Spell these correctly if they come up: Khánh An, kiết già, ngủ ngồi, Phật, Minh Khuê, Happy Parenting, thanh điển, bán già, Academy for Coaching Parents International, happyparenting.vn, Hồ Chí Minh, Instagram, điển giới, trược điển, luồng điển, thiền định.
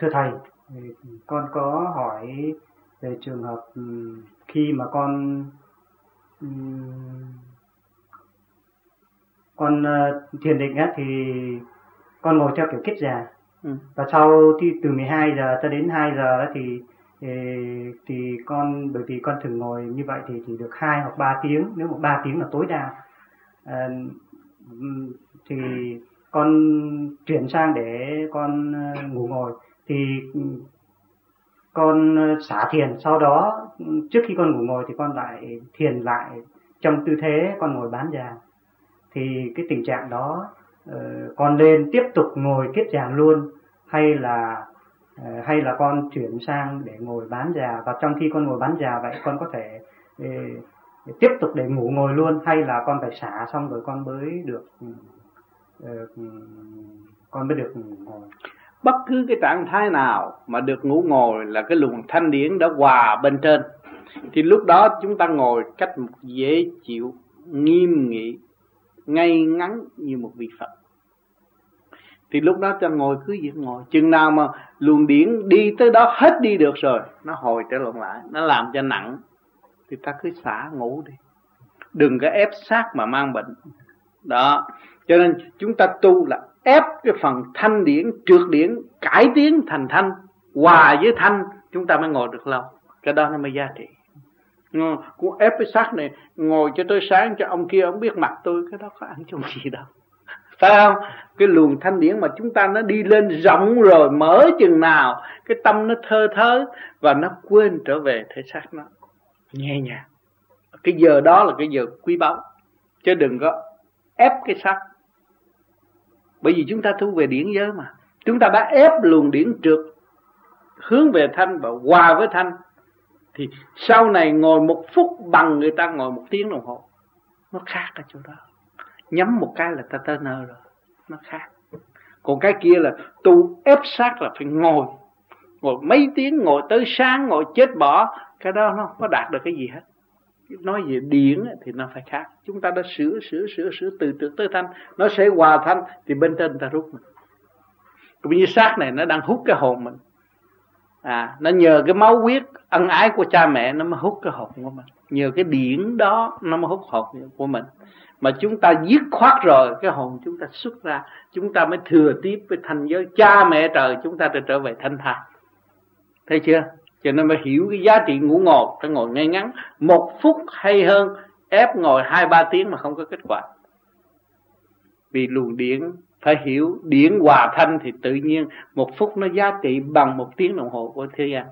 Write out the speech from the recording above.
Thưa thầy, con có hỏi về trường hợp khi mà con thiền định á, thì con ngồi theo kiểu kiết già, và sau thì từ 12 giờ cho đến 2 giờ thì con, bởi vì con thường ngồi như vậy thì chỉ được 2 hoặc 3 tiếng, nếu mà 3 tiếng là tối đa, thì con chuyển sang để con ngủ ngồi, thì con xả thiền, sau đó trước khi con ngủ ngồi thì con lại thiền lại trong tư thế con ngồi bán già. Thì cái tình trạng đó con nên tiếp tục ngồi kiết già luôn, hay là con chuyển sang để ngồi bán già, và trong khi con ngồi bán già vậy con có thể tiếp tục để ngủ ngồi luôn, hay là con phải xả xong rồi con mới được ngủ ngồi? Bất cứ cái trạng thái nào mà được ngủ ngồi là cái luồng thanh điển đã hòa bên trên, thì lúc đó chúng ta ngồi cách một dễ chịu, nghiêm nghị, ngay ngắn như một vị Phật. Thì lúc đó ta ngồi cứ việc ngồi, chừng nào mà luồng điển đi tới đó hết đi được rồi, nó hồi trở lại, nó làm cho nặng, thì ta cứ xả ngủ đi, đừng có ép sát mà mang bệnh đó. Cho nên chúng ta tu là ép cái phần thanh điển, trượt điển, cải tiến thành thanh, hòa với thanh, chúng ta mới ngồi được lâu. Cái đó nó mới giá trị. Cũng ép cái xác này ngồi cho tới sáng cho ông kia ông biết mặt tôi, cái đó có ăn chung gì đâu, phải không? Cái luồng thanh điển mà chúng ta nó đi lên rộng rồi, mở chừng nào cái tâm nó thơ thớ và nó quên trở về thể xác nó nhẹ nhàng. Cái giờ đó là cái giờ quý báu, chứ đừng có ép cái xác. Bởi vì chúng ta thu về điển giới mà, chúng ta đã ép luồng điển trượt hướng về thanh và hòa với thanh, thì sau này ngồi một phút bằng người ta ngồi một tiếng đồng hồ. Nó khác ở chỗ đó. Nhắm một cái là ta tơ nơ rồi, nó khác. Còn cái kia là tu ép sát là phải ngồi, ngồi mấy tiếng, ngồi tới sáng, ngồi chết bỏ. Cái đó nó không có đạt được cái gì hết. Nói về điển thì nó phải khác. Chúng ta đã sửa từ trượt tới thanh, nó sẽ hòa thanh, thì bên trên ta rút mình. Cũng như xác này nó đang hút cái hồn mình, nó nhờ cái máu huyết ân ái của cha mẹ nó mới hút cái hồn của mình, nhờ cái điển đó nó mới hút hồn của mình. Mà chúng ta dứt khoát rồi, cái hồn chúng ta xuất ra, chúng ta mới thừa tiếp với thanh giới cha mẹ trời, chúng ta trở về thanh thản. Thấy chưa? Cho nên mới hiểu cái giá trị ngủ ngồi, phải ngồi ngay ngắn một phút hay hơn ép ngồi 2-3 tiếng mà không có kết quả. Vì luồng điển phải hiểu, điển hòa thanh thì tự nhiên một phút nó giá trị bằng một tiếng đồng hồ của thế gian.